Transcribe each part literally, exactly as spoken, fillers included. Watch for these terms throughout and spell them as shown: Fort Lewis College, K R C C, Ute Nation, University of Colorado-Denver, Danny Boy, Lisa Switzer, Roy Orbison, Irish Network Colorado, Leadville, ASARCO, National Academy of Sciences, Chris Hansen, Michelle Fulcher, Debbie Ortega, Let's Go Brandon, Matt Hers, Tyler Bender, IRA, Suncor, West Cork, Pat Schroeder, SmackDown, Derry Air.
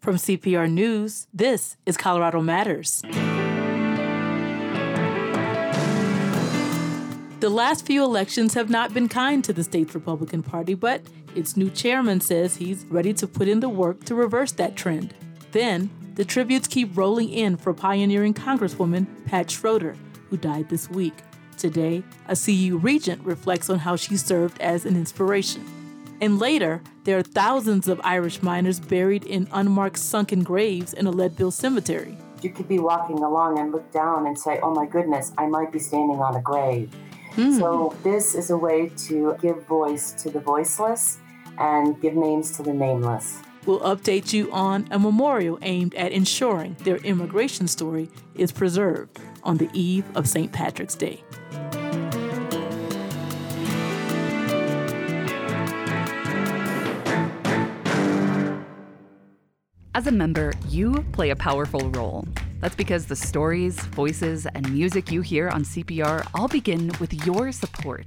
From C P R News, this is Colorado Matters. The last few elections have not been kind to the state's Republican Party, but its new chairman says he's ready to put in the work to reverse that trend. Then, the tributes keep rolling in for pioneering Congresswoman Pat Schroeder, who died this week. Today, a C U regent reflects on how she served as an inspiration. And later, there are thousands of Irish miners buried in unmarked sunken graves in a Leadville cemetery. You could be walking along and look down and say, oh my goodness, I might be standing on a grave. Mm. So this is a way to give voice to the voiceless and give names to the nameless. We'll update you on a memorial aimed at ensuring their immigration story is preserved on the eve of Saint Patrick's Day. As a member, you play a powerful role. That's because the stories, voices, and music you hear on C P R all begin with your support.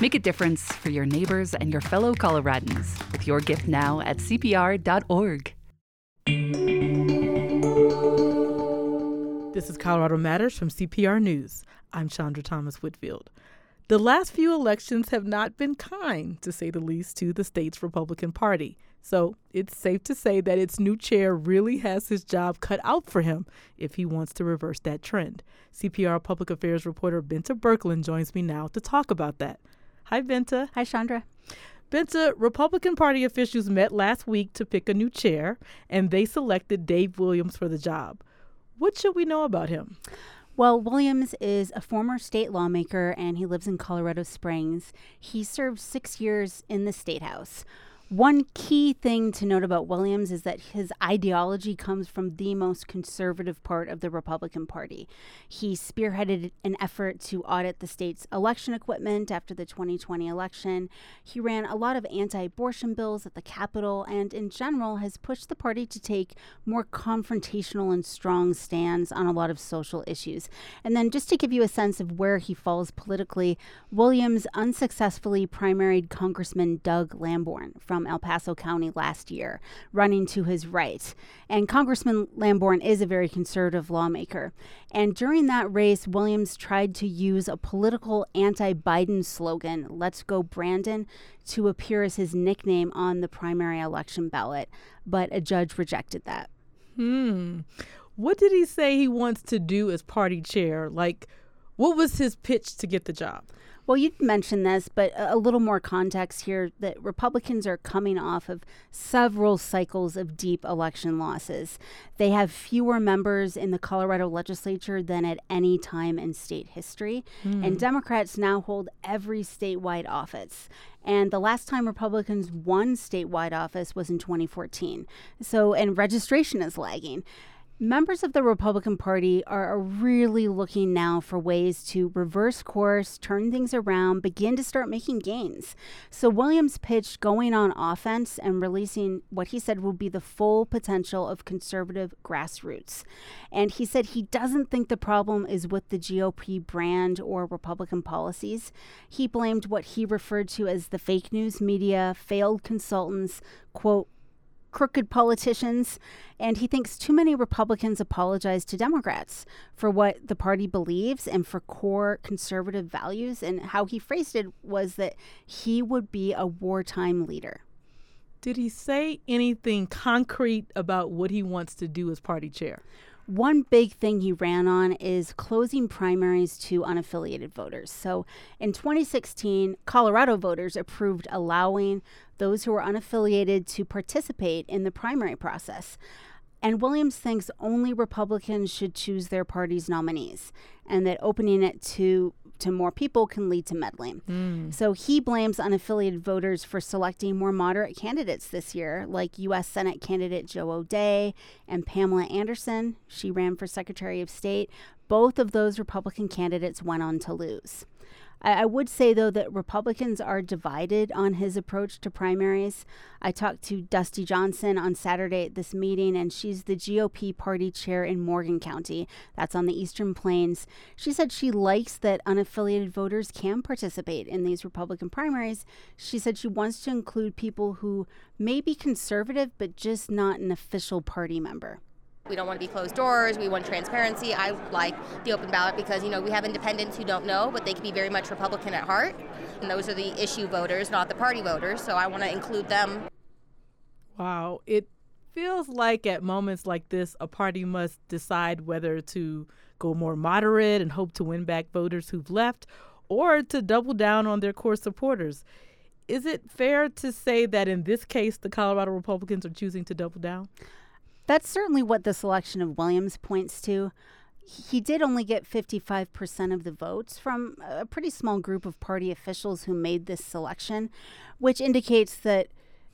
Make a difference for your neighbors and your fellow Coloradans with your gift now at C P R dot org. This is Colorado Matters from C P R News. I'm Chandra Thomas Whitfield. The last few elections have not been kind, to say the least, to the state's Republican Party. So it's safe to say that its new chair really has his job cut out for him if he wants to reverse that trend. C P R public affairs reporter Benta Berkland joins me now to talk about that. Hi, Benta. Hi, Chandra. Benta, Republican Party officials met last week to pick a new chair, and they selected Dave Williams for the job. What should we know about him? Well, Williams is a former state lawmaker, and he lives in Colorado Springs. He served six years in the State House. One key thing to note about Williams is that his ideology comes from the most conservative part of the Republican Party. He spearheaded an effort to audit the state's election equipment after the twenty twenty election. He ran a lot of anti-abortion bills at the Capitol and, in general, has pushed the party to take more confrontational and strong stands on a lot of social issues. And then, just to give you a sense of where he falls politically, Williams unsuccessfully primaried Congressman Doug Lamborn from El Paso County last year, running to his right. And Congressman Lamborn is a very conservative lawmaker. And during that race, Williams tried to use a political anti-Biden slogan, Let's Go Brandon, to appear as his nickname on the primary election ballot. But a judge rejected that. Hmm. What did he say he wants to do as party chair? Like, what was his pitch to get the job? Well, you mentioned this, but a little more context here that Republicans are coming off of several cycles of deep election losses. They have fewer members in the Colorado legislature than at any time in state history. Mm. And Democrats now hold every statewide office. And the last time Republicans won statewide office was in twenty fourteen. So, and registration is lagging. Members of the Republican Party are really looking now for ways to reverse course, turn things around, begin to start making gains. So Williams pitched going on offense and releasing what he said will be the full potential of conservative grassroots. And he said he doesn't think the problem is with the G O P brand or Republican policies. He blamed what he referred to as the fake news media, failed consultants, quote, crooked politicians, and he thinks too many Republicans apologize to Democrats for what the party believes and for core conservative values. And how he phrased it was that he would be a wartime leader. Did he say anything concrete about what he wants to do as party chair? One big thing he ran on is closing primaries to unaffiliated voters. So in twenty sixteen, Colorado voters approved allowing those who are unaffiliated to participate in the primary process. And Williams thinks only Republicans should choose their party's nominees and that opening it to to more people can lead to meddling. Mm. So he blames unaffiliated voters for selecting more moderate candidates this year, like U S Senate candidate Joe O'Day and Pamela Anderson. She ran for Secretary of State. Both of those Republican candidates went on to lose. I, I would say, though, that Republicans are divided on his approach to primaries. I talked to Dusty Johnson on Saturday at this meeting, and she's the G O P party chair in Morgan County. That's on the Eastern Plains. She said she likes that unaffiliated voters can participate in these Republican primaries. She said she wants to include people who may be conservative, but just not an official party member. We don't want to be closed doors. We want transparency. I like the open ballot because, you know, we have independents who don't know, but they can be very much Republican at heart. And those are the issue voters, not the party voters. So I want to include them. Wow. It feels like at moments like this, a party must decide whether to go more moderate and hope to win back voters who've left or to double down on their core supporters. Is it fair to say that in this case, the Colorado Republicans are choosing to double down? That's certainly what the selection of Williams points to. He did only get fifty-five percent of the votes from a pretty small group of party officials who made this selection, which indicates that,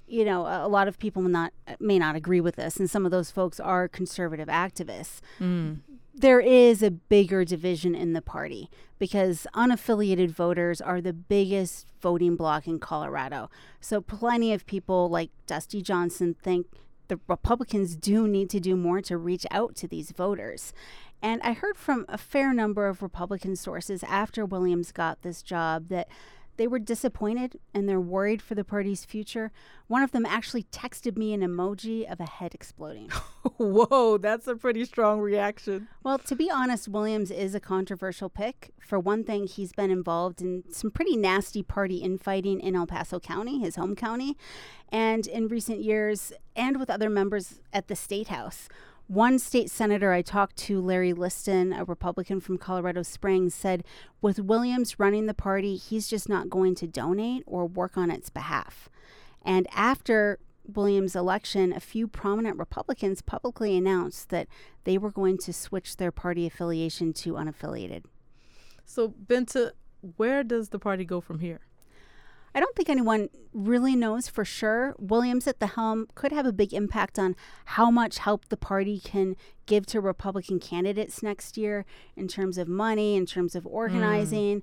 you know, a lot of people not, may not agree with this, and some of those folks are conservative activists. Mm. There is a bigger division in the party because unaffiliated voters are the biggest voting bloc in Colorado. So plenty of people like Dusty Johnson think the Republicans do need to do more to reach out to these voters. And I heard from a fair number of Republican sources after Williams got this job that they were disappointed and they're worried for the party's future. One of them actually texted me an emoji of a head exploding. Whoa, that's a pretty strong reaction. Well, to be honest, Williams is a controversial pick. For one thing, he's been involved in some pretty nasty party infighting in El Paso County, his home county, and in recent years, and with other members at the State House. One state senator I talked to, Larry Liston, a Republican from Colorado Springs, said with Williams running the party, he's just not going to donate or work on its behalf. And after Williams' election, a few prominent Republicans publicly announced that they were going to switch their party affiliation to unaffiliated. So, Benta, where does the party go from here? I don't think anyone really knows for sure. Williams at the helm could have a big impact on how much help the party can give to Republican candidates next year in terms of money, in terms of organizing, mm.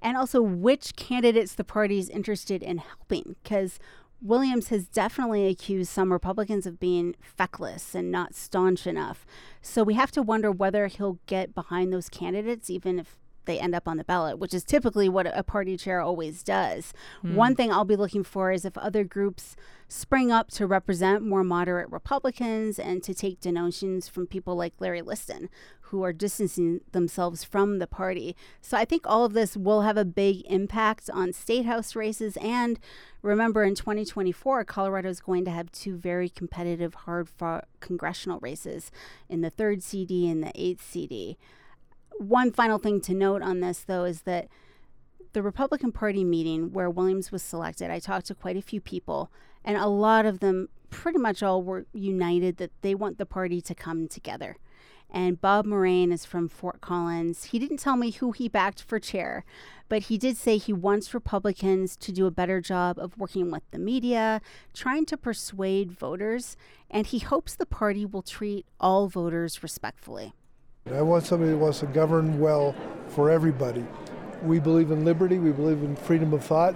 and also which candidates the party is interested in helping, because Williams has definitely accused some Republicans of being feckless and not staunch enough. So we have to wonder whether he'll get behind those candidates, even if they end up on the ballot, which is typically what a party chair always does. Mm. One thing I'll be looking for is if other groups spring up to represent more moderate Republicans and to take donations from people like Larry Liston, who are distancing themselves from the party. So I think all of this will have a big impact on statehouse races. And remember, in twenty twenty-four, Colorado is going to have two very competitive, hard-fought congressional races in the third C D and the eighth C D. One final thing to note on this, though, is that the Republican Party meeting where Williams was selected, I talked to quite a few people, and a lot of them pretty much all were united that they want the party to come together. And Bob Moraine is from Fort Collins. He didn't tell me who he backed for chair, but he did say he wants Republicans to do a better job of working with the media, trying to persuade voters, and he hopes the party will treat all voters respectfully. I want somebody who wants to govern well for everybody. We believe in liberty. We believe in freedom of thought.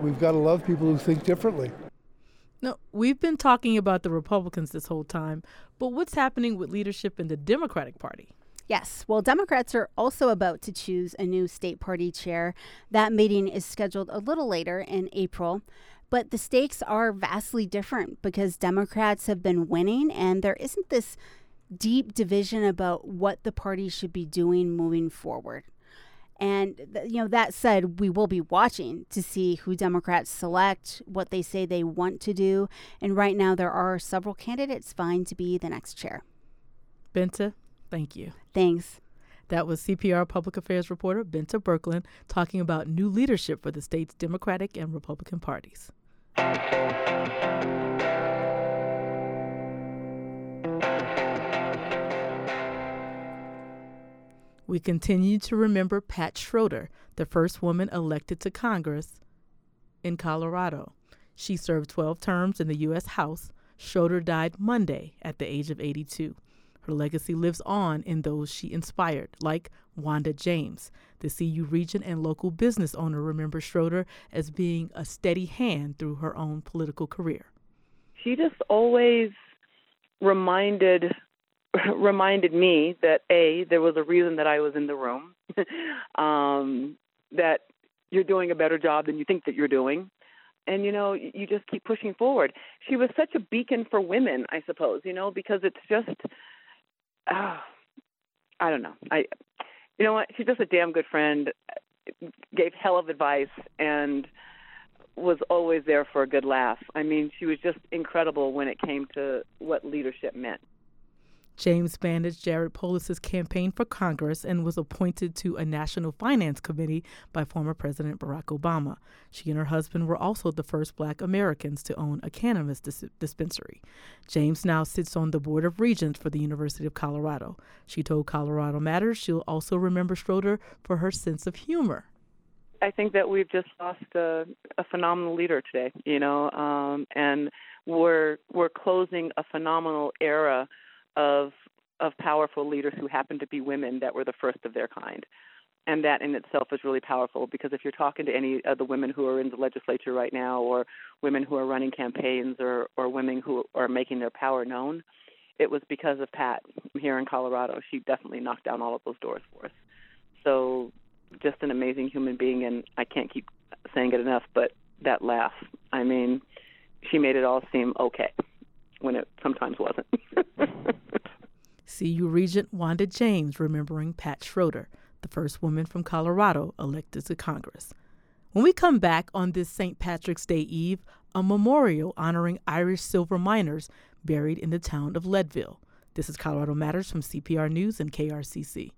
We've got to love people who think differently. Now, we've been talking about the Republicans this whole time, but what's happening with leadership in the Democratic Party? Yes. Well, Democrats are also about to choose a new state party chair. That meeting is scheduled a little later in April. But the stakes are vastly different because Democrats have been winning, and there isn't this deep division about what the party should be doing moving forward. And, th- you know, that said, we will be watching to see who Democrats select, what they say they want to do. And right now there are several candidates vying to be the next chair. Benta, thank you. Thanks. That was C P R Public Affairs reporter Benta Berklin talking about new leadership for the state's Democratic and Republican parties. We continue to remember Pat Schroeder, the first woman elected to Congress in Colorado. She served twelve terms in the U S House. Schroeder died Monday at the age of eighty-two. Her legacy lives on in those she inspired, like Wanda James. The C U region and local business owner remembers Schroeder as being a steady hand through her own political career. She just always reminded reminded me that, A, there was a reason that I was in the room, um, that you're doing a better job than you think that you're doing. And, you know, you just keep pushing forward. She was such a beacon for women, I suppose, you know, because it's just, uh, I don't know. I, you know what? She's just a damn good friend, gave hell of advice, and was always there for a good laugh. I mean, she was just incredible when it came to what leadership meant. James managed Jared Polis's campaign for Congress and was appointed to a national finance committee by former President Barack Obama. She and her husband were also the first Black Americans to own a cannabis dis- dispensary. James now sits on the Board of Regents for the University of Colorado. She told Colorado Matters she'll also remember Schroeder for her sense of humor. I think that we've just lost a, a phenomenal leader today, you know, um, and we're we're closing a phenomenal era of of powerful leaders who happen to be women that were the first of their kind. And that in itself is really powerful, because if you're talking to any of the women who are in the legislature right now, or women who are running campaigns, or, or women who are making their power known, it was because of Pat here in Colorado. She definitely knocked down all of those doors for us. So just an amazing human being, and I can't keep saying it enough, but that laugh, I mean, she made it all seem okay when it sometimes wasn't. C U Regent Wanda James remembering Pat Schroeder, the first woman from Colorado elected to Congress. When we come back on this Saint Patrick's Day Eve, a memorial honoring Irish silver miners buried in the town of Leadville. This is Colorado Matters from C P R News and K R C C.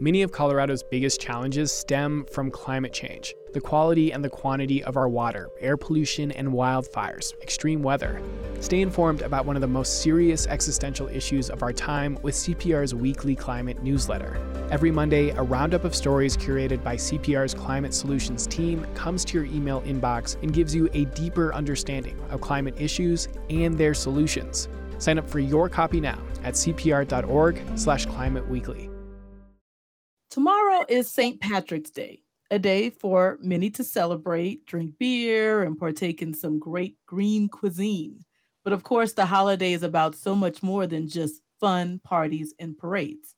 Many of Colorado's biggest challenges stem from climate change, the quality and the quantity of our water, air pollution and wildfires, extreme weather. Stay informed about one of the most serious existential issues of our time with C P R's weekly climate newsletter. Every Monday, a roundup of stories curated by C P R's Climate Solutions team comes to your email inbox and gives you a deeper understanding of climate issues and their solutions. Sign up for your copy now at c p r dot org slash climate weekly. Tomorrow is Saint Patrick's Day, a day for many to celebrate, drink beer, and partake in some great green cuisine. But of course, the holiday is about so much more than just fun, parties, and parades.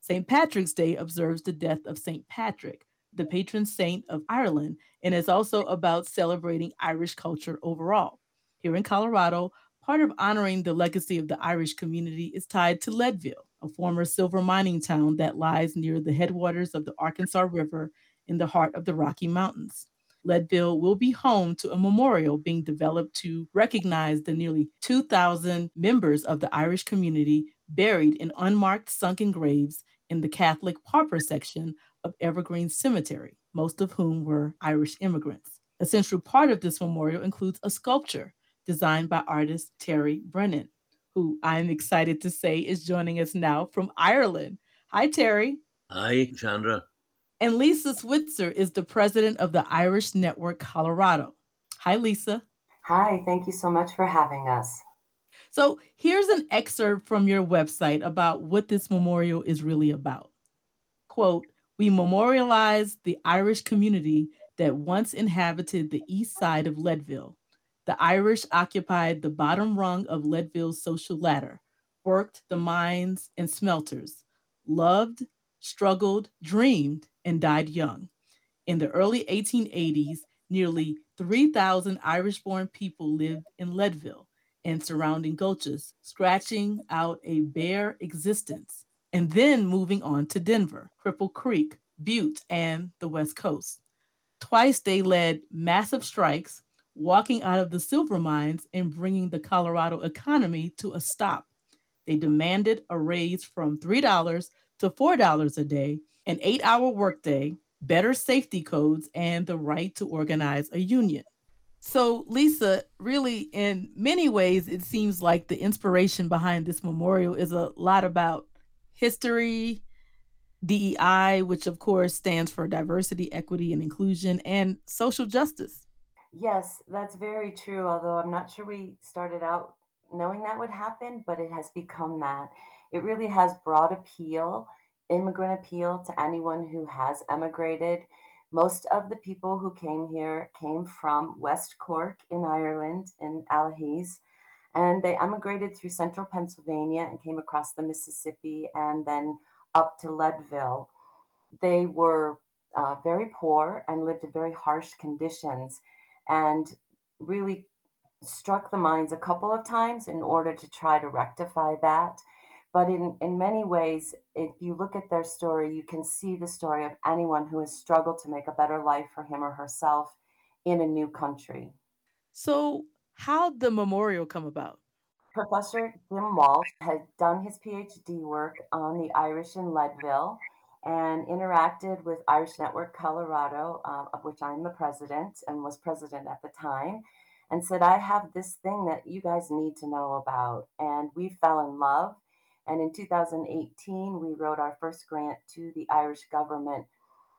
Saint Patrick's Day observes the death of Saint Patrick, the patron saint of Ireland, and is also about celebrating Irish culture overall. Here in Colorado, part of honoring the legacy of the Irish community is tied to Leadville, a former silver mining town that lies near the headwaters of the Arkansas River in the heart of the Rocky Mountains. Leadville will be home to a memorial being developed to recognize the nearly two thousand members of the Irish community buried in unmarked sunken graves in the Catholic pauper section of Evergreen Cemetery, most of whom were Irish immigrants. A central part of this memorial includes a sculpture designed by artist Terry Brennan, who I'm excited to say is joining us now from Ireland. Hi, Terry. Hi, Chandra. And Lisa Switzer is the president of the Irish Network Colorado. Hi, Lisa. Hi, thank you so much for having us. So here's an excerpt from your website about what this memorial is really about. Quote, "We memorialize the Irish community that once inhabited the east side of Leadville. The Irish occupied the bottom rung of Leadville's social ladder, worked the mines and smelters, loved, struggled, dreamed, and died young. In the early eighteen eighties, nearly three thousand Irish-born people lived in Leadville and surrounding gulches, scratching out a bare existence, and then moving on to Denver, Cripple Creek, Butte, and the West Coast. Twice they led massive strikes, walking out of the silver mines and bringing the Colorado economy to a stop. They demanded a raise from three dollars to four dollars a day, an eight-hour workday, better safety codes, and the right to organize a union." So, Lisa, really, in many ways, it seems like the inspiration behind this memorial is a lot about history, D E I, which of course stands for diversity, equity, and inclusion, and social justice. Yes, that's very true, although I'm not sure we started out knowing that would happen, but it has become that. It really has broad appeal, immigrant appeal to anyone who has emigrated. Most of the people who came here came from West Cork in Ireland, in Allihies, and they emigrated through central Pennsylvania and came across the Mississippi and then up to Leadville. They were uh, very poor and lived in very harsh conditions, and really struck the mines a couple of times in order to try to rectify that. But in, in many ways, if you look at their story, you can see the story of anyone who has struggled to make a better life for him or herself in a new country. So how'd the memorial come about? Professor Jim Walsh had done his PhD work on the Irish in Leadville and interacted with Irish Network Colorado, uh, of which I'm the president and was president at the time, and said, I have this thing that you guys need to know about. And we fell in love. And in two thousand eighteen, we wrote our first grant to the Irish government,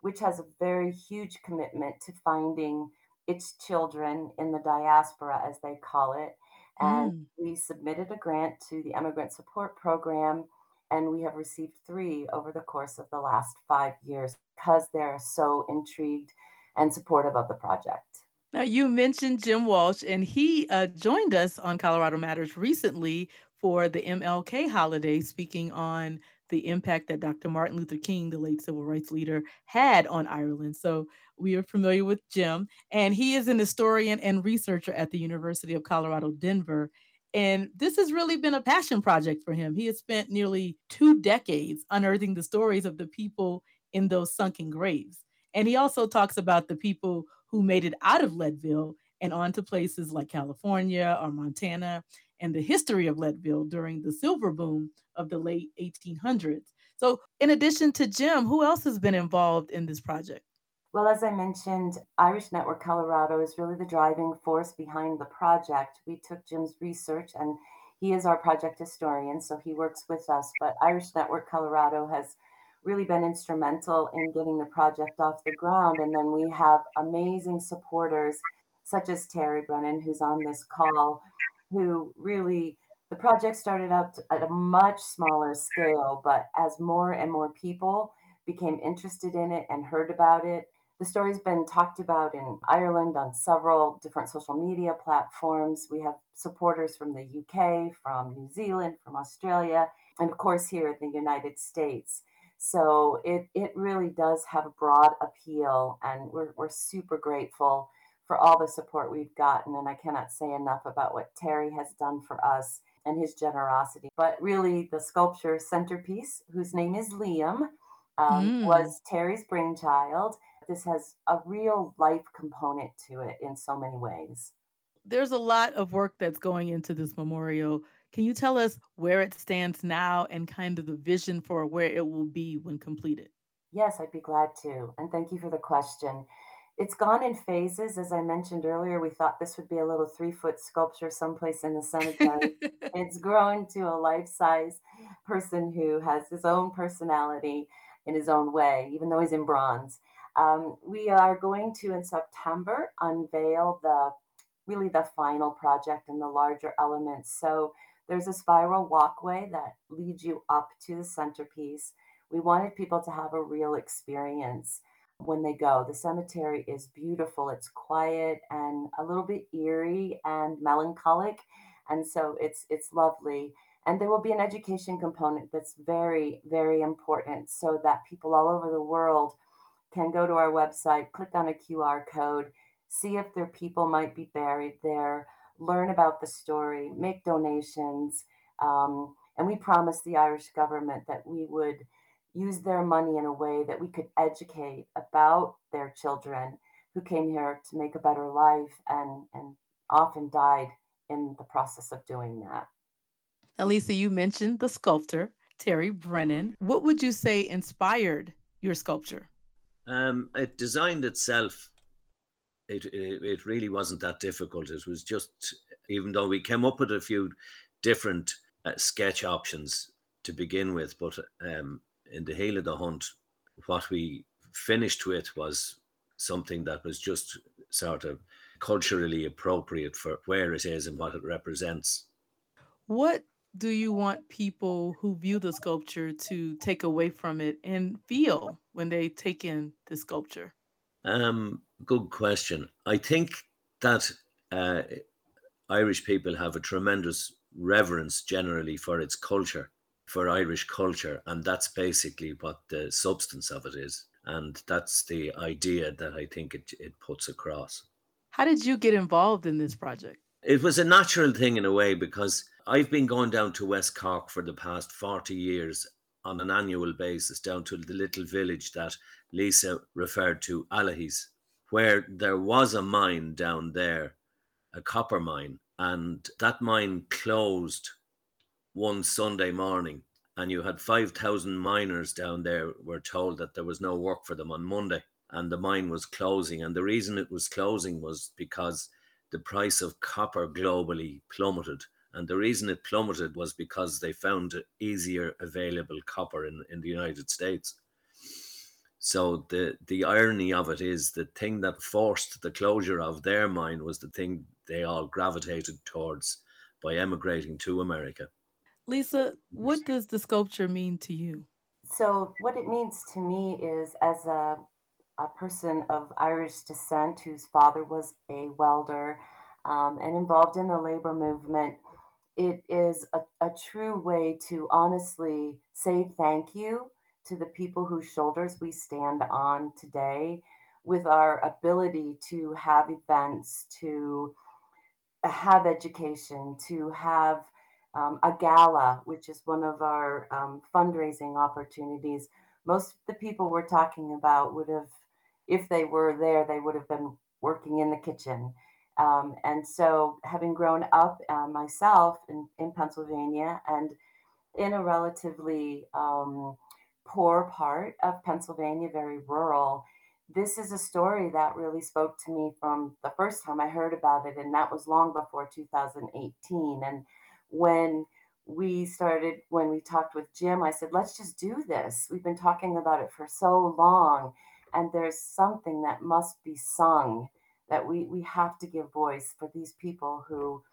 which has a very huge commitment to finding its children in the diaspora, as they call it. And mm. we submitted a grant to the Immigrant Support Program, and we have received three over the course of the last five years because they're so intrigued and supportive of the project. Now, you mentioned Jim Walsh, and he uh, joined us on Colorado Matters recently for the M L K holiday, speaking on the impact that Doctor Martin Luther King, the late civil rights leader, had on Ireland. So we are familiar with Jim, and he is an historian and researcher at the University of Colorado-Denver. And this has really been a passion project for him. He has spent nearly two decades unearthing the stories of the people in those sunken graves. And he also talks about the people who made it out of Leadville and on to places like California or Montana, and the history of Leadville during the silver boom of the late eighteen hundreds. So in addition to Jim, who else has been involved in this project? Well, as I mentioned, Irish Network Colorado is really the driving force behind the project. We took Jim's research, and he is our project historian, so he works with us. But Irish Network Colorado has really been instrumental in getting the project off the ground. And then we have amazing supporters, such as Terry Brennan, who's on this call, who really, the project started out at a much smaller scale, but as more and more people became interested in it and heard about it, the story's been talked about in Ireland on several different social media platforms. We have supporters from the U K, from New Zealand, from Australia, and of course here in the United States. So it, it really does have a broad appeal, and we're we're super grateful for all the support we've gotten. And I cannot say enough about what Terry has done for us and his generosity. But really, the sculpture centerpiece, whose name is Liam, um, mm. was Terry's brainchild. This has a real life component to it in so many ways. There's a lot of work that's going into this memorial. Can you tell us where it stands now and kind of the vision for where it will be when completed? Yes, I'd be glad to. And thank you for the question. It's gone in phases. As I mentioned earlier, we thought this would be a little three-foot sculpture someplace in the cemetery. It's grown to a life-size person who has his own personality in his own way, even though he's in bronze. Um, we are going to, in September, unveil the really the final project and the larger elements. So there's a spiral walkway that leads you up to the centerpiece. We wanted people to have a real experience when they go. The cemetery is beautiful. It's quiet and a little bit eerie and melancholic. And so it's it's lovely. And there will be an education component that's very, very important, so that people all over the world can go to our website, click on a Q R code, see if their people might be buried there, learn about the story, make donations. Um, and we promised the Irish government that we would use their money in a way that we could educate about their children who came here to make a better life and, and often died in the process of doing that. Now, Lisa, you mentioned the sculptor, Terry Brennan. What would you say inspired your sculpture? Um, it designed itself. It, it, it really wasn't that difficult. It was just, even though we came up with a few different uh, sketch options to begin with, but um, in the heel of the hunt, what we finished with was something that was just sort of culturally appropriate for where it is and what it represents. What do you want people who view the sculpture to take away from it and feel when they take in the sculpture? Um, good question. I think that uh, Irish people have a tremendous reverence generally for its culture, for Irish culture, and that's basically what the substance of it is. And that's the idea that I think it, it puts across. How did you get involved in this project? It was a natural thing in a way, because I've been going down to West Cork for the past forty years on an annual basis, down to the little village that Lisa referred to, Allihies, where there was a mine down there, a copper mine, and that mine closed one Sunday morning. And you had five thousand miners down there were told that there was no work for them on Monday, and the mine was closing. And the reason it was closing was because the price of copper globally plummeted. And the reason it plummeted was because they found easier available copper in, in the United States. So the, the irony of it is the thing that forced the closure of their mine was the thing they all gravitated towards by emigrating to America. Lisa, what does the sculpture mean to you? So what it means to me is, as a, a person of Irish descent whose father was a welder um, and involved in the labor movement, it is a, a true way to honestly say thank you to the people whose shoulders we stand on today with our ability to have events, to have education, to have Um, a gala, which is one of our um, fundraising opportunities. Most of the people we're talking about would have, if they were there, they would have been working in the kitchen. Um, and so having grown up uh, myself in, in Pennsylvania and in a relatively um, poor part of Pennsylvania, very rural, this is a story that really spoke to me from the first time I heard about it. And that was long before two thousand eighteen. And when we started, when we talked with Jim, I said, let's just do this. We've been talking about it for so long, and there's something that must be sung, that we, we have to give voice for these people who,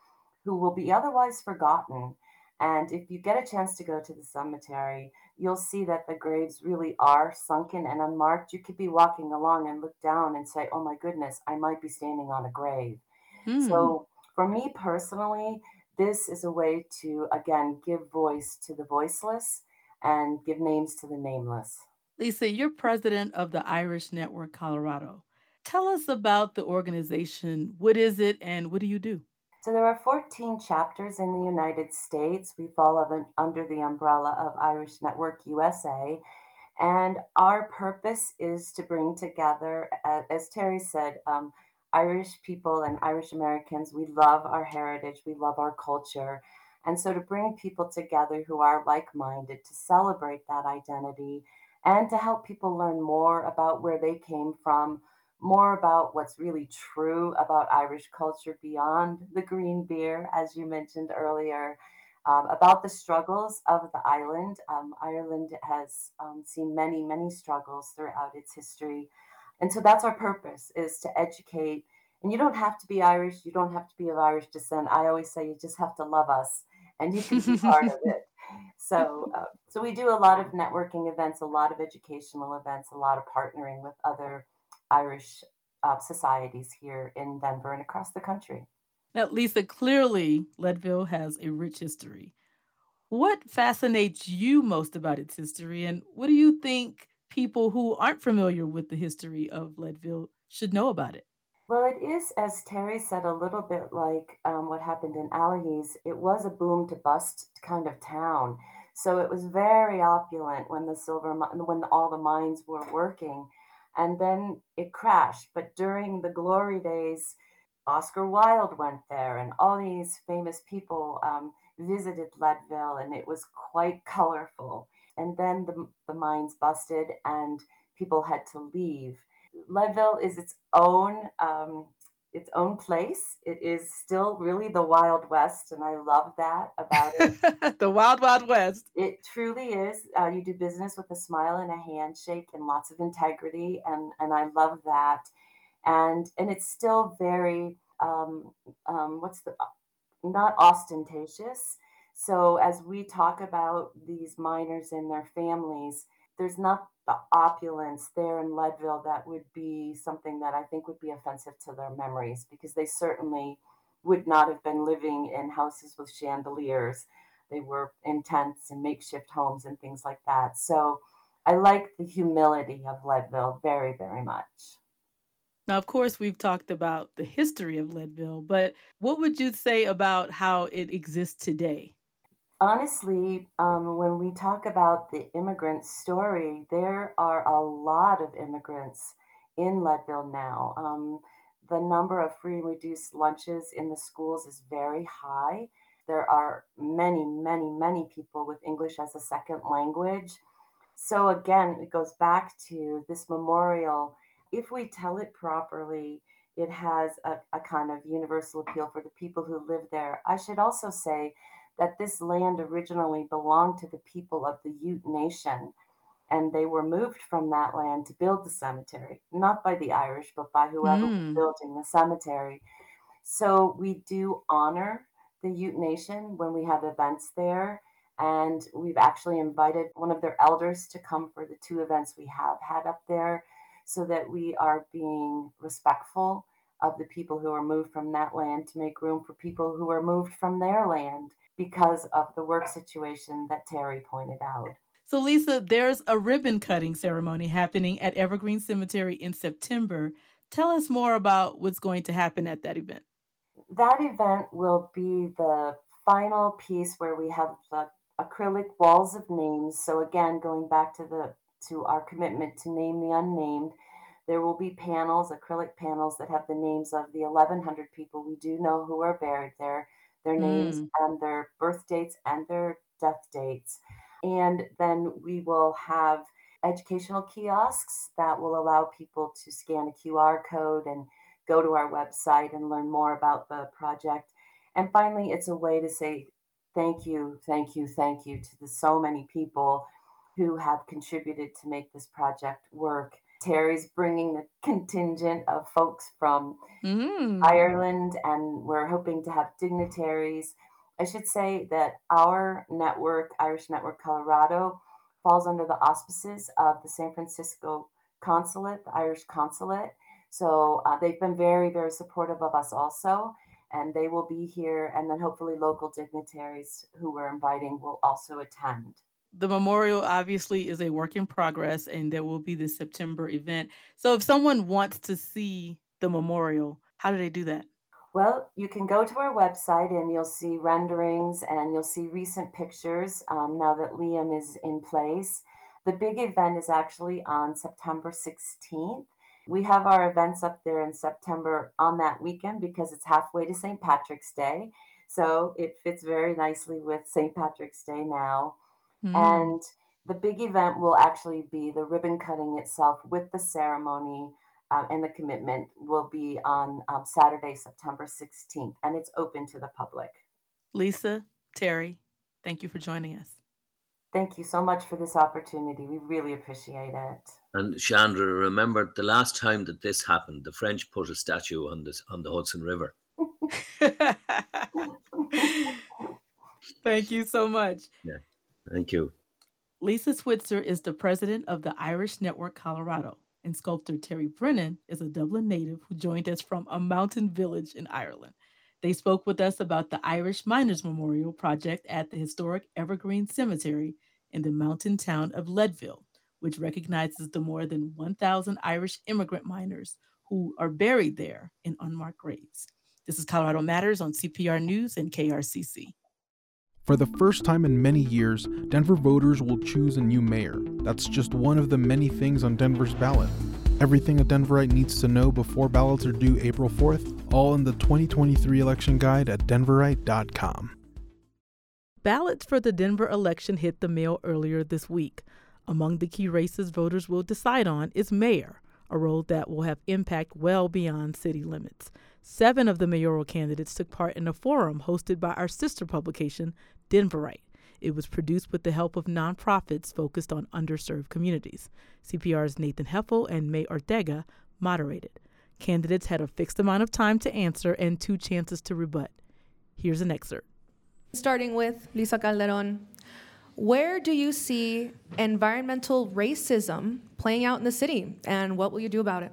who will be otherwise forgotten. And if you get a chance to go to the cemetery, you'll see that the graves really are sunken and unmarked. You could be walking along and look down and say, oh my goodness, I might be standing on a grave. Mm. So for me personally, this is a way to, again, give voice to the voiceless and give names to the nameless. Lisa, you're president of the Irish Network Colorado. Tell us about the organization. What is it and what do you do? So there are fourteen chapters in the United States. We fall under the umbrella of Irish Network U S A. And our purpose is to bring together, as Terry said, um, Irish people and Irish Americans, we love our heritage, we love our culture. And so to bring people together who are like-minded, to celebrate that identity, and to help people learn more about where they came from, more about what's really true about Irish culture beyond the green beer, as you mentioned earlier, um, about the struggles of the island. Um, Ireland has um, seen many, many struggles throughout its history. And so that's our purpose, is to educate. And you don't have to be Irish. You don't have to be of Irish descent. I always say you just have to love us and you can be part of it. So uh, so we do a lot of networking events, a lot of educational events, a lot of partnering with other Irish uh, societies here in Denver and across the country. Now, Lisa, clearly Leadville has a rich history. What fascinates you most about its history? And what do you think people who aren't familiar with the history of Leadville should know about it? Well, it is, as Terry said, a little bit like um, what happened in Allihies. It was a boom to bust kind of town. So it was very opulent when the silver, when all the mines were working, and then it crashed. But during the glory days, Oscar Wilde went there and all these famous people um, visited Leadville, and it was quite colorful. And then the, the mines busted and people had to leave. Leadville is its own um, its own place. It is still really the Wild West, and I love that about it. The Wild Wild West. It truly is. Uh, you do business with a smile and a handshake and lots of integrity, and, and I love that. And and it's still very, um, um, what's the, not ostentatious. So as we talk about these miners and their families, there's not the opulence there in Leadville that would be something that I think would be offensive to their memories, because they certainly would not have been living in houses with chandeliers. They were in tents and makeshift homes and things like that. So I like the humility of Leadville very, very much. Now, of course, we've talked about the history of Leadville, but what would you say about how it exists today? Honestly, um, when we talk about the immigrant story, there are a lot of immigrants in Leadville now. Um, the number of free and reduced lunches in the schools is very high. There are many, many, many people with English as a second language. So again, it goes back to this memorial. If we tell it properly, it has a, a kind of universal appeal for the people who live there. I should also say that this land originally belonged to the people of the Ute Nation, and they were moved from that land to build the cemetery, not by the Irish, but by whoever mm. was building the cemetery. So we do honor the Ute Nation when we have events there, and we've actually invited one of their elders to come for the two events we have had up there, so that we are being respectful of the people who are moved from that land to make room for people who are moved from their land because of the work situation that Terry pointed out. So Lisa, there's a ribbon cutting ceremony happening at Evergreen Cemetery in September. Tell us more about what's going to happen at that event. That event will be the final piece where we have the acrylic walls of names. So again, going back to the to our commitment to name the unnamed. There will be panels, acrylic panels, that have the names of the eleven hundred people we do know who are buried there, their mm. names and their birth dates and their death dates. And then we will have educational kiosks that will allow people to scan a Q R code and go to our website and learn more about the project. And finally, it's a way to say thank you, thank you, thank you to the so many people who have contributed to make this project work. Terry's bringing a contingent of folks from mm. Ireland, and we're hoping to have dignitaries. I should say that our network, Irish Network Colorado, falls under the auspices of the San Francisco Consulate, the Irish Consulate. So uh, they've been very, very supportive of us also, and they will be here. And then hopefully local dignitaries who we're inviting will also attend. The memorial obviously is a work in progress, and there will be this September event. So if someone wants to see the memorial, how do they do that? Well, you can go to our website and you'll see renderings and you'll see recent pictures um, now that Liam is in place. The big event is actually on September sixteenth. We have our events up there in September on that weekend because it's halfway to Saint Patrick's Day. So it fits very nicely with Saint Patrick's Day now. Mm. And the big event will actually be the ribbon cutting itself with the ceremony uh, and the commitment will be on um, Saturday, September sixteenth, and it's open to the public. Lisa, Terry, thank you for joining us. Thank you so much for this opportunity. We really appreciate it. And Chandra, remember the last time that this happened, the French put a statue on, this, on the Hudson River. Thank you so much. Yeah. Thank you. Lisa Switzer is the president of the Irish Network Colorado, and sculptor Terry Brennan is a Dublin native who joined us from a mountain village in Ireland. They spoke with us about the Irish Miners Memorial Project at the historic Evergreen Cemetery in the mountain town of Leadville, which recognizes the more than one thousand Irish immigrant miners who are buried there in unmarked graves. This is Colorado Matters on C P R News and K R C C. For the first time in many years, Denver voters will choose a new mayor. That's just one of the many things on Denver's ballot. Everything a Denverite needs to know before ballots are due April fourth, all in the twenty twenty-three election guide at denverite dot com. Ballots for the Denver election hit the mail earlier this week. Among the key races voters will decide on is mayor, a role that will have impact well beyond city limits. Seven of the mayoral candidates took part in a forum hosted by our sister publication, Denverite. It was produced with the help of nonprofits focused on underserved communities. C P R's Nathan Heffel and May Ortega moderated. Candidates had a fixed amount of time to answer and two chances to rebut. Here's an excerpt. Starting with Lisa Calderon, where do you see environmental racism playing out in the city, and what will you do about it?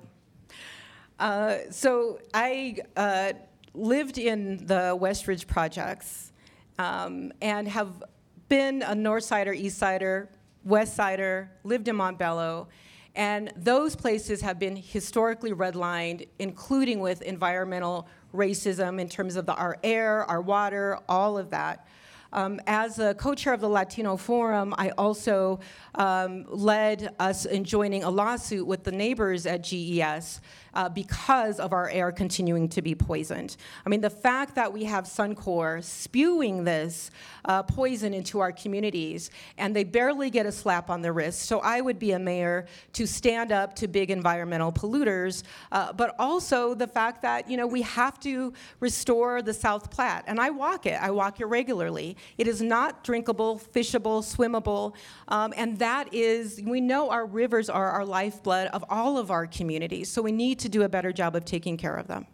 Uh, so I uh, lived in the West Ridge Projects um, and have been a north sider, east sider, west sider, lived in Montbello, and those places have been historically redlined, including with environmental racism in terms of the, our air, our water, all of that. Um, as a co-chair of the Latino Forum, I also um, led us in joining a lawsuit with the neighbors at G E S uh, because of our air continuing to be poisoned. I mean, the fact that we have Suncor spewing this uh, poison into our communities, and they barely get a slap on the wrist. So I would be a mayor to stand up to big environmental polluters, uh, but also the fact that, you know, we have to restore the South Platte. And I walk it. I walk it regularly. It is not drinkable, fishable, swimmable, um, and that is, we know our rivers are our lifeblood of all of our communities, so we need to do a better job of taking care of them.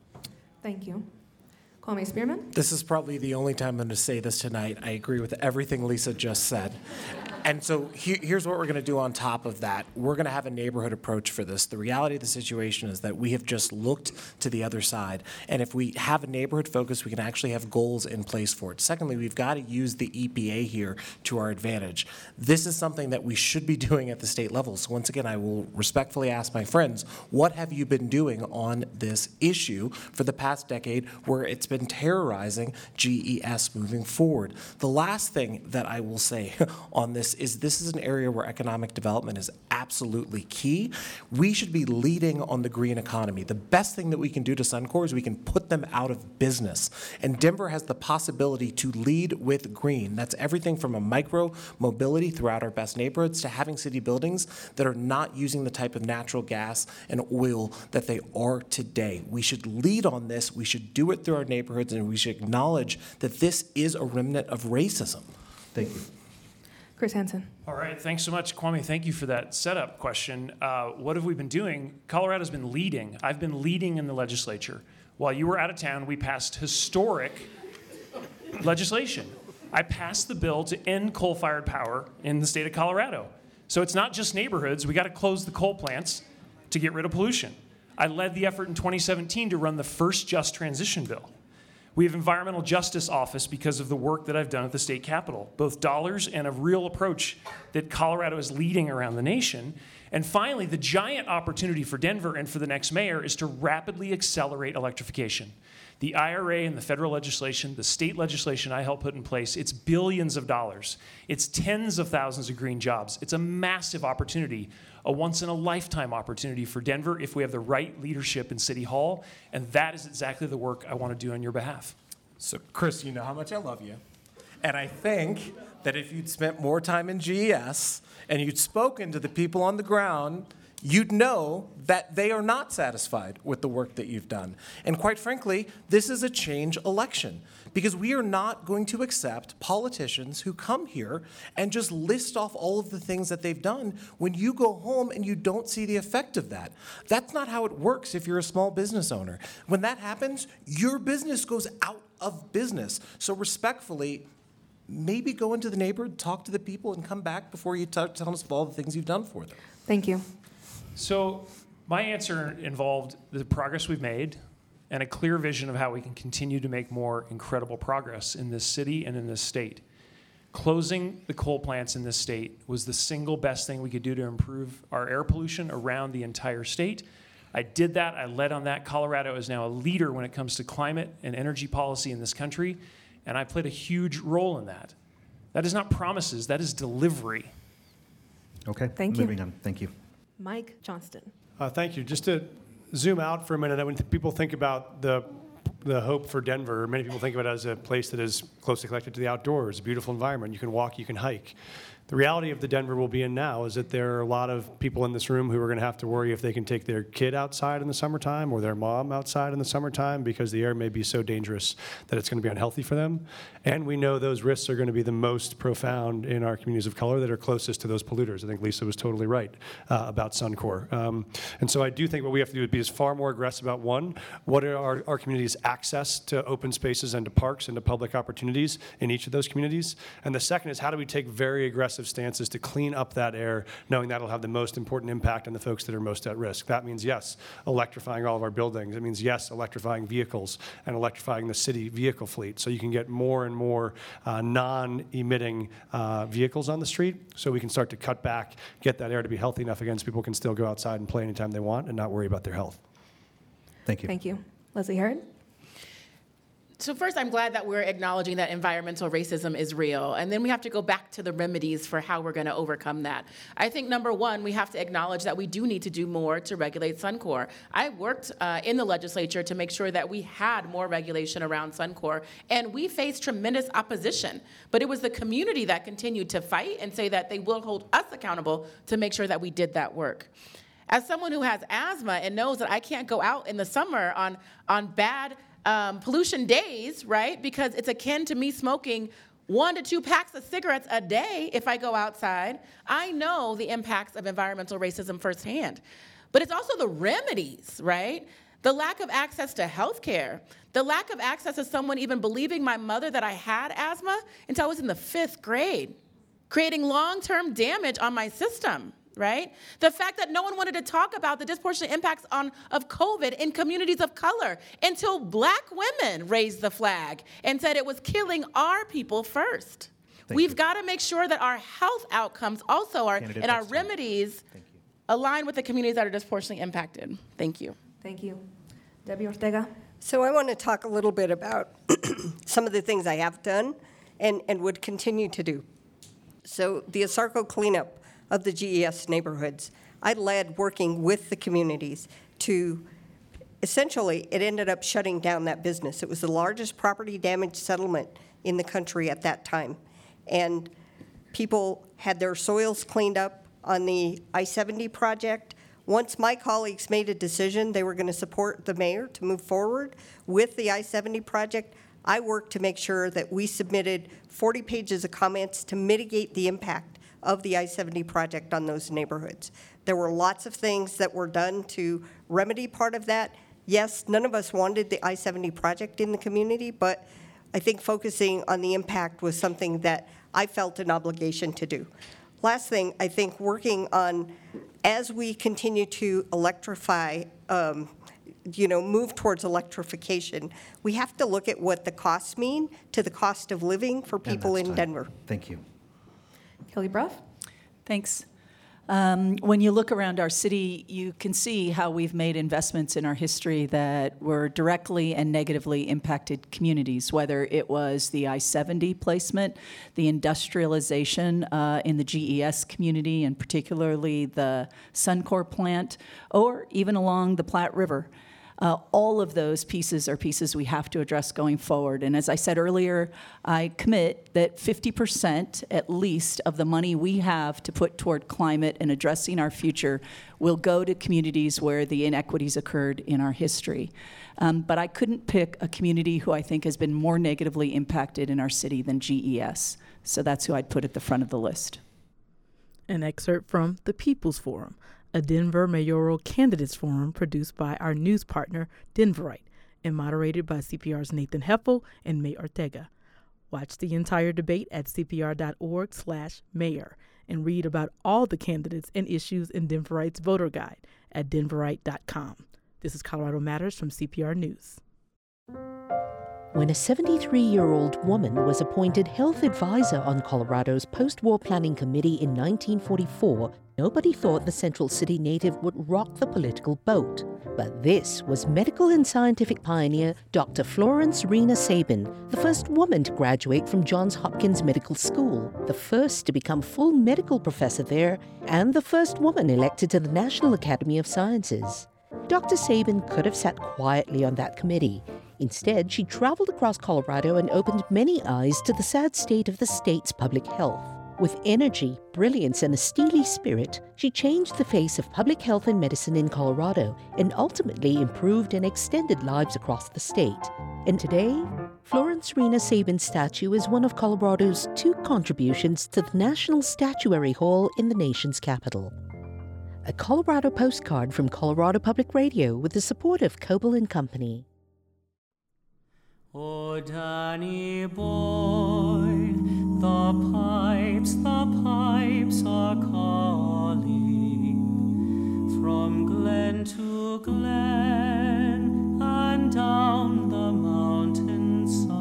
Thank you. Kwame Spearman? This is probably the only time I'm going to say this tonight. I agree with everything Lisa just said. And so he, here's what we're going to do on top of that. We're going to have a neighborhood approach for this. The reality of the situation is that we have just looked to the other side. And if we have a neighborhood focus, we can actually have goals in place for it. Secondly, we've got to use the E P A here to our advantage. This is something that we should be doing at the state level. So once again, I will respectfully ask my friends, what have you been doing on this issue for the past decade where it's been terrorizing G E S moving forward? The last thing that I will say on this is this is an area where economic development is absolutely key. We should be leading on the green economy. The best thing that we can do to Suncor is we can put them out of business. And Denver has the possibility to lead with green. That's everything from a micro mobility throughout our best neighborhoods to having city buildings that are not using the type of natural gas and oil that they are today. We should lead on this. We should do it through our neighborhoods, and we should acknowledge that this is a remnant of racism. Thank you. Chris Hansen. All right, thanks so much, Kwame. Thank you for that setup question. Uh, what have we been doing? Colorado's been leading. I've been leading in the legislature. While you were out of town, we passed historic legislation. I passed the bill to end coal-fired power in the state of Colorado. So it's not just neighborhoods. We got to close the coal plants to get rid of pollution. I led the effort in twenty seventeen to run the first just transition bill. We have environmental justice office because of the work that I've done at the state capitol, both dollars and a real approach that Colorado is leading around the nation. And finally, the giant opportunity for Denver and for the next mayor is to rapidly accelerate electrification. The I R A and the federal legislation, the state legislation I helped put in place, it's billions of dollars. It's tens of thousands of green jobs. It's a massive opportunity, a once-in-a-lifetime opportunity for Denver if we have the right leadership in City Hall, and that is exactly the work I want to do on your behalf. So, Chris, you know how much I love you, and I think that if you'd spent more time in G E S and you'd spoken to the people on the ground, you'd know that they are not satisfied with the work that you've done. And quite frankly, this is a change election, because we are not going to accept politicians who come here and just list off all of the things that they've done when you go home and you don't see the effect of that. That's not how it works if you're a small business owner. When that happens, your business goes out of business. So respectfully, maybe go into the neighborhood, talk to the people, and come back before you t- tell us all the things you've done for them. Thank you. So my answer involved the progress we've made and a clear vision of how we can continue to make more incredible progress in this city and in this state. Closing the coal plants in this state was the single best thing we could do to improve our air pollution around the entire state. I did that. I led on that. Colorado is now a leader when it comes to climate and energy policy in this country, and I played a huge role in that. That is not promises. That is delivery. Okay. Thank you. Moving on. Thank you. Mike Johnston. Uh, thank you. Just to zoom out for a minute, when people think about the the hope for Denver, many people think of it as a place that is closely connected to the outdoors, a beautiful environment. You can walk, you can hike. The reality of the Denver we'll be in now is that there are a lot of people in this room who are going to have to worry if they can take their kid outside in the summertime or their mom outside in the summertime because the air may be so dangerous that it's going to be unhealthy for them. And we know those risks are going to be the most profound in our communities of color that are closest to those polluters. I think Lisa was totally right uh, about Suncor. Um, and so I do think what we have to do is be far more aggressive about, one, what are our, our communities' access to open spaces and to parks and to public opportunities in each of those communities? And the second is, how do we take very aggressive stances to clean up that air, knowing that'll have the most important impact on the folks that are most at risk. That means, yes, electrifying all of our buildings. It means, yes, electrifying vehicles and electrifying the city vehicle fleet so you can get more and more uh, non-emitting uh, vehicles on the street so we can start to cut back, get that air to be healthy enough again so people can still go outside and play anytime they want and not worry about their health. Thank you. Thank you. Leslie Herron? So first, I'm glad that we're acknowledging that environmental racism is real. And then we have to go back to the remedies for how we're going to overcome that. I think, number one, we have to acknowledge that we do need to do more to regulate Suncor. I worked uh, in the legislature to make sure that we had more regulation around Suncor. And we faced tremendous opposition. But it was the community that continued to fight and say that they will hold us accountable to make sure that we did that work. As someone who has asthma and knows that I can't go out in the summer on, on bad Um, pollution days, right? Because it's akin to me smoking one to two packs of cigarettes a day if I go outside. I know the impacts of environmental racism firsthand. But it's also the remedies, right? The lack of access to health care, the lack of access to someone even believing my mother that I had asthma until I was in the fifth grade, creating long-term damage on my system. Right? The fact that no one wanted to talk about the disproportionate impacts on, of COVID in communities of color until black women raised the flag and said it was killing our people first. Thank We've got to make sure that our health outcomes also are, Candidate and our remedies align with the communities that are disproportionately impacted. Thank you. Thank you. Debbie Ortega. So I want to talk a little bit about some of the things I have done and, and would continue to do. So the Asarco cleanup of the G E S neighborhoods. I led working with the communities to, essentially, it ended up shutting down that business. It was the largest property damage settlement in the country at that time. And people had their soils cleaned up on the I seventy project. Once my colleagues made a decision they were going to support the mayor to move forward with the I seventy project, I worked to make sure that we submitted forty pages of comments to mitigate the impact of the I seventy project on those neighborhoods. There were lots of things that were done to remedy part of that. Yes, none of us wanted the I seventy project in the community, but I think focusing on the impact was something that I felt an obligation to do. Last thing, I think working on, as we continue to electrify, um, you know, move towards electrification, we have to look at what the costs mean to the cost of living for people in time. Denver. Thank you. Kelly Brough. Thanks. Um, when you look around our city, you can see how we've made investments in our history that were directly and negatively impacted communities, whether it was the I seventy placement, the industrialization uh, in the G E S community, and particularly the Suncor plant, or even along the Platte River. Uh, all of those pieces are pieces we have to address going forward. And as I said earlier, I commit that fifty percent at least of the money we have to put toward climate and addressing our future will go to communities where the inequities occurred in our history. Um, but I couldn't pick a community who I think has been more negatively impacted in our city than G E S. So that's who I'd put at the front of the list. An excerpt from the People's Forum, a Denver mayoral candidates forum produced by our news partner, Denverite, and moderated by C P R's Nathan Heffel and May Ortega. Watch the entire debate at cpr.org slash mayor and read about all the candidates and issues in Denverite's voter guide at denverite dot com. This is Colorado Matters from C P R News. When a seventy-three-year-old woman was appointed health advisor on Colorado's post-war planning committee in nineteen forty-four, nobody thought the Central City native would rock the political boat. But this was medical and scientific pioneer Doctor Florence Rena Sabin, the first woman to graduate from Johns Hopkins Medical School, the first to become full medical professor there, and the first woman elected to the National Academy of Sciences. Doctor Sabin could have sat quietly on that committee. Instead, she traveled across Colorado and opened many eyes to the sad state of the state's public health. With energy, brilliance, and a steely spirit, she changed the face of public health and medicine in Colorado and ultimately improved and extended lives across the state. And today, Florence Rena Sabin's statue is one of Colorado's two contributions to the National Statuary Hall in the nation's capital. A Colorado postcard from Colorado Public Radio with the support of Coble and Company. Oh, Danny Boy, the pipes, the pipes are calling from glen to glen and down the mountainside.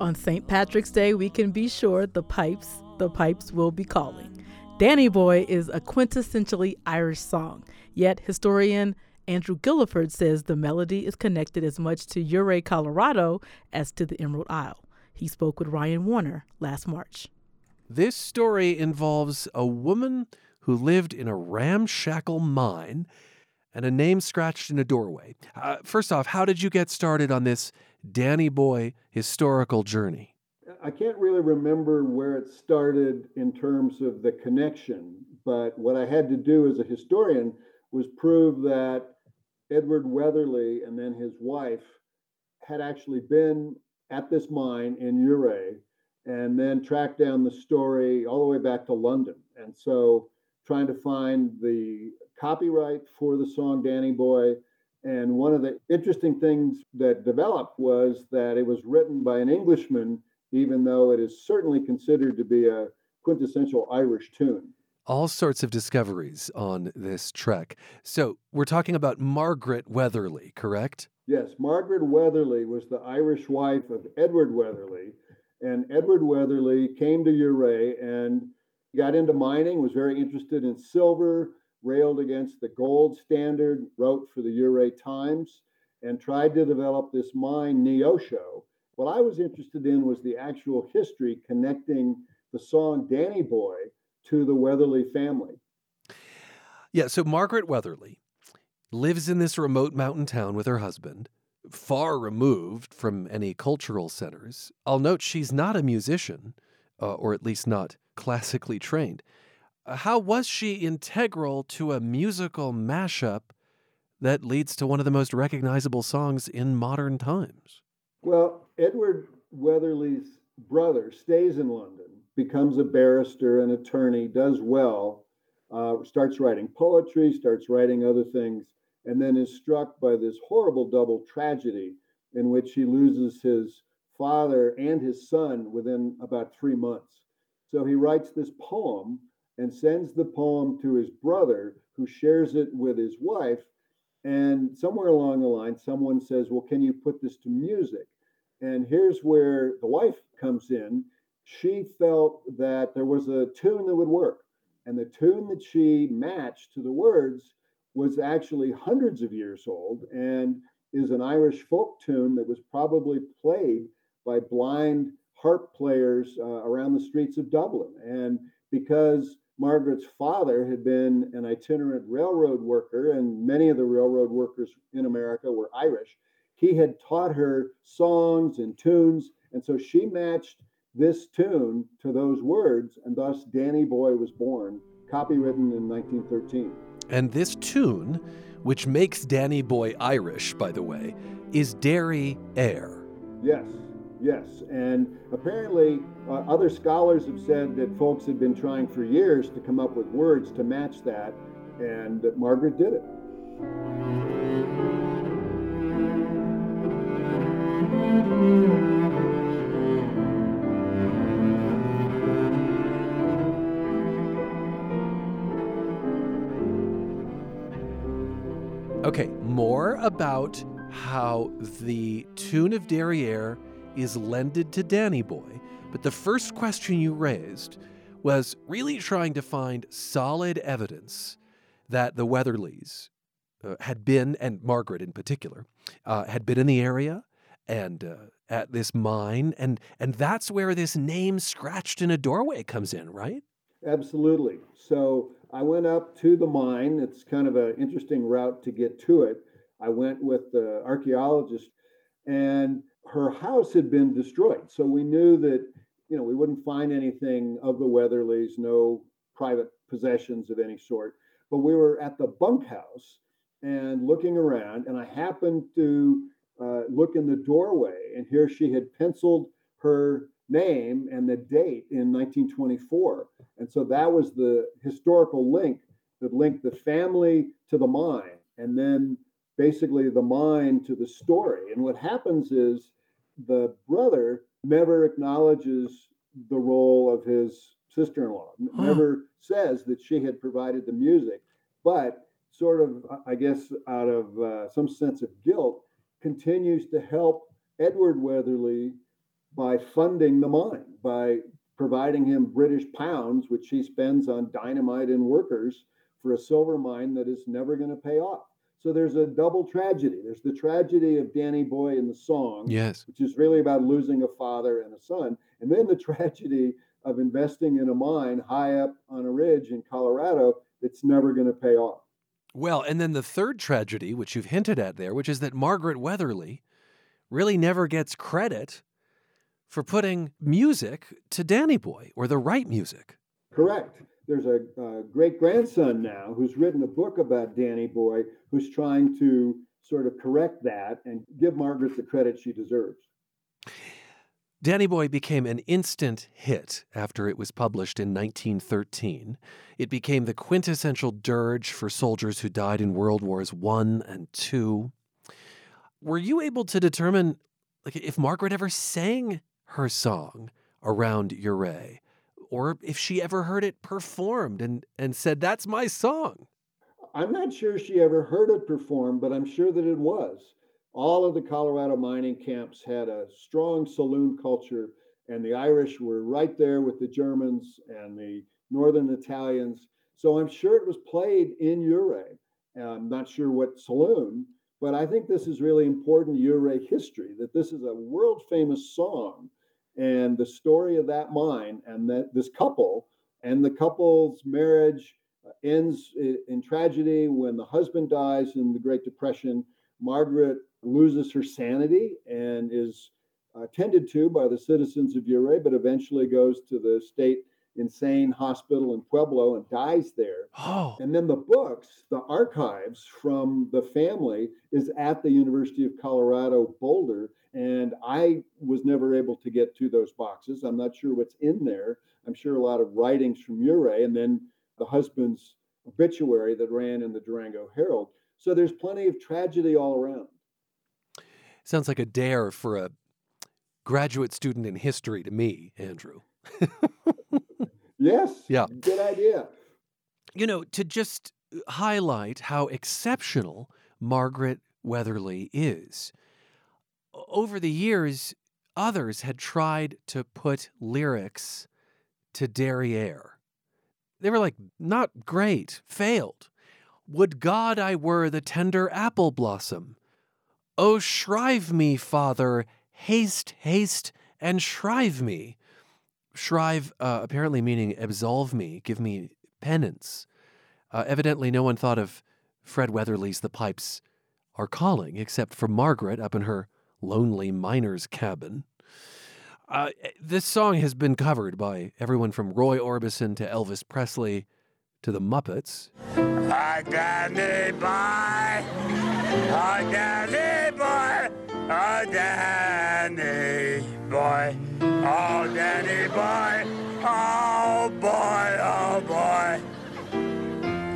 On Saint Patrick's Day, we can be sure the pipes, the pipes will be calling. Danny Boy is a quintessentially Irish song, yet historian Andrew Gulliford says the melody is connected as much to Ouray, Colorado, as to the Emerald Isle. He spoke with Ryan Warner last March. This story involves a woman who lived in a ramshackle mine and a name scratched in a doorway. Uh, first off, how did you get started on this Danny Boy historical journey? I can't really remember where it started in terms of the connection, but what I had to do as a historian was prove that Edward Weatherly and then his wife had actually been at this mine in Ouray, and then tracked down the story all the way back to London. And so trying to find the copyright for the song Danny Boy. And one of the interesting things that developed was that it was written by an Englishman, even though it is certainly considered to be a quintessential Irish tune. All sorts of discoveries on this trek. So we're talking about Margaret Weatherly, correct? Yes, Margaret Weatherly was the Irish wife of Edward Weatherly, and Edward Weatherly came to Ouray and got into mining, was very interested in silver, railed against the gold standard, wrote for the Ouray Times, and tried to develop this mine, Neosho. What I was interested in was the actual history connecting the song Danny Boy to the Weatherly family. Yeah, so Margaret Weatherly lives in this remote mountain town with her husband, far removed from any cultural centers. I'll note she's not a musician, uh, or at least not classically trained. How was she integral to a musical mashup that leads to one of the most recognizable songs in modern times? Well, Edward Weatherly's brother stays in London, becomes a barrister, an attorney, does well, uh, starts writing poetry, starts writing other things, and then is struck by this horrible double tragedy in which he loses his father and his son within about three months. So he writes this poem and sends the poem to his brother, who shares it with his wife. And somewhere along the line, someone says, well, can you put this to music? And here's where the wife comes in. She felt that there was a tune that would work. And the tune that she matched to the words was actually hundreds of years old and is an Irish folk tune that was probably played by blind harp players uh, around the streets of Dublin. And because Margaret's father had been an itinerant railroad worker, and many of the railroad workers in America were Irish, he had taught her songs and tunes. And so she matched this tune to those words, and thus Danny Boy was born, copywritten in nineteen thirteen. And this tune, which makes Danny Boy Irish, by the way, is Derry Air. Yes, yes. And apparently uh, other scholars have said that folks had been trying for years to come up with words to match that, and that Margaret did it. Okay, more about how the tune of Derry Air is lended to Danny Boy. But the first question you raised was really trying to find solid evidence that the Weatherlys uh, had been, and Margaret in particular, uh, had been in the area and uh, at this mine. And, and that's where this name scratched in a doorway comes in, right? Absolutely. So I went up to the mine. It's kind of an interesting route to get to it. I went with the archaeologist, and her house had been destroyed. So we knew that you know, we wouldn't find anything of the Weatherlys, no private possessions of any sort. But we were at the bunkhouse and looking around, and I happened to uh, look in the doorway, and here she had penciled her name and the date in nineteen twenty-four. And so that was the historical link that linked the family to the mine, and then basically the mine to the story. And what happens is the brother never acknowledges the role of his sister-in-law, huh. never says that she had provided the music, but sort of, I guess, out of uh, some sense of guilt, continues to help Edward Weatherly by funding the mine, by providing him British pounds, which he spends on dynamite and workers for a silver mine that is never going to pay off. So there's a double tragedy. There's the tragedy of Danny Boy in the song, yes, which is really about losing a father and a son, and then the tragedy of investing in a mine high up on a ridge in Colorado that's never going to pay off. Well, and then the third tragedy, which you've hinted at there, which is that Margaret Weatherly really never gets credit for putting music to Danny Boy, or the right music. Correct. There's a, a great-grandson now who's written a book about Danny Boy who's trying to sort of correct that and give Margaret the credit she deserves. Danny Boy became an instant hit after it was published in nineteen thirteen. It became the quintessential dirge for soldiers who died in World Wars One and Two. Were you able to determine, like, if Margaret ever sang her song around Ouray, or if she ever heard it performed and, and said, that's my song? I'm not sure she ever heard it performed, but I'm sure that it was. All of the Colorado mining camps had a strong saloon culture, and the Irish were right there with the Germans and the Northern Italians. So I'm sure it was played in Ouray. I'm not sure what saloon, but I think this is really important to Ouray history, that this is a world-famous song and the story of that mine and that this couple, and the couple's marriage ends in tragedy when the husband dies in the Great Depression. Margaret loses her sanity and is uh, tended to by the citizens of Ouray, but eventually goes to the state insane hospital in Pueblo and dies there. Oh. And then the books, the archives from the family is at the University of Colorado Boulder, and I was never able to get to those boxes. I'm not sure what's in there. I'm sure a lot of writings from Ouray, and then the husband's obituary that ran in the Durango Herald. So there's plenty of tragedy all around. Sounds like a dare for a graduate student in history to me, Andrew. Yes. Yeah. Good idea. You know, to just highlight how exceptional Margaret Weatherly is. Over the years, others had tried to put lyrics to Derry Air. They were like, not great, failed. Would God I were the tender apple blossom. Oh, shrive me, Father, haste, haste, and shrive me. Shrive, uh, apparently meaning absolve me, give me penance. Uh, evidently, no one thought of Fred Weatherly's The Pipes Are Calling, except for Margaret up in her lonely miner's cabin. Uh, this song has been covered by everyone from Roy Orbison to Elvis Presley to the Muppets. I got me boy, I got me boy, I got me boy, oh Danny boy, oh boy, oh boy,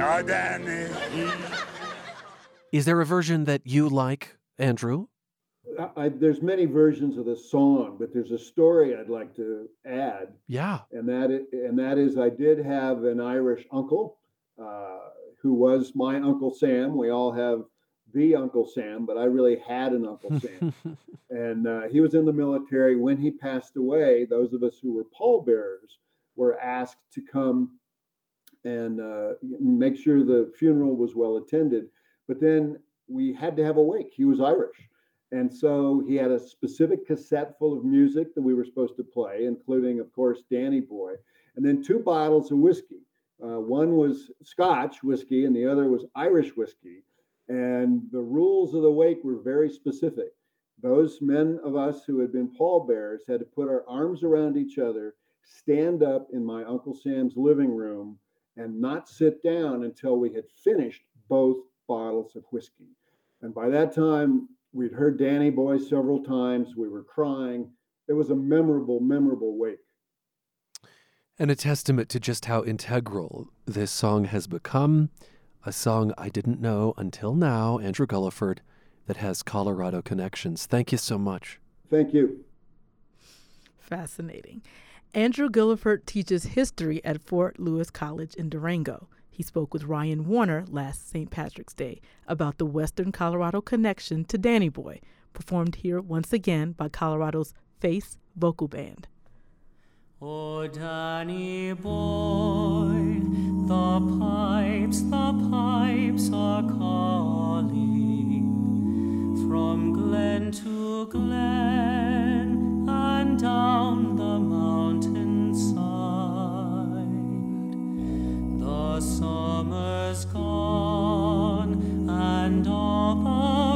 oh Danny. Is there a version that you like, Andrew? I, I, there's many versions of this song, but there's a story I'd like to add. Yeah. And that is, and that is I did have an Irish uncle uh, who was my Uncle Sam. We all have the Uncle Sam, but I really had an Uncle Sam. And uh, he was in the military. When he passed away, those of us who were pallbearers were asked to come and uh, make sure the funeral was well attended. But then we had to have a wake. He was Irish. And so he had a specific cassette full of music that we were supposed to play, including, of course, Danny Boy, and then two bottles of whiskey. Uh, one was Scotch whiskey, and the other was Irish whiskey. And the rules of the wake were very specific. Those men of us who had been pallbearers had to put our arms around each other, stand up in my Uncle Sam's living room, and not sit down until we had finished both bottles of whiskey. And by that time, we'd heard Danny Boy several times. We were crying. It was a memorable, memorable wake. And a testament to just how integral this song has become, a song I didn't know until now, Andrew Gulliford, that has Colorado connections. Thank you so much. Thank you. Fascinating. Andrew Gulliford teaches history at Fort Lewis College in Durango. He spoke with Ryan Warner last Saint Patrick's Day about the Western Colorado connection to Danny Boy, performed here once again by Colorado's Face Vocal Band. Oh, Danny Boy, the pipes, the pipes are calling from glen to glen and down the mountainside. The summer's gone and all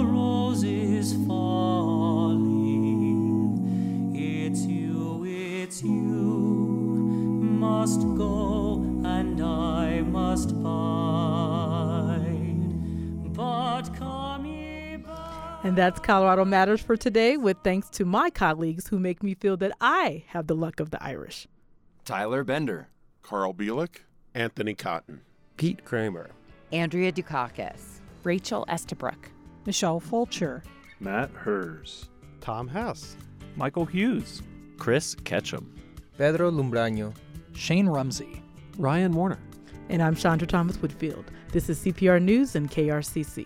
the roses falling. It's you, it's you. Must go and I must bide, but come ye by. And that's Colorado Matters for today, with thanks to my colleagues who make me feel that I have the luck of the Irish. Tyler Bender, Carl Bielek, Anthony Cotton, Pete Kramer, Andrea Dukakis, Rachel Estabrook, Michelle Fulcher, Matt Hers, Tom Hess, Michael Hughes, Chris Ketchum, Pedro Lumbraño, Shane Rumsey, Ryan Warner. And I'm Chandra Thomas Whitfield. This is C P R News and K R C C.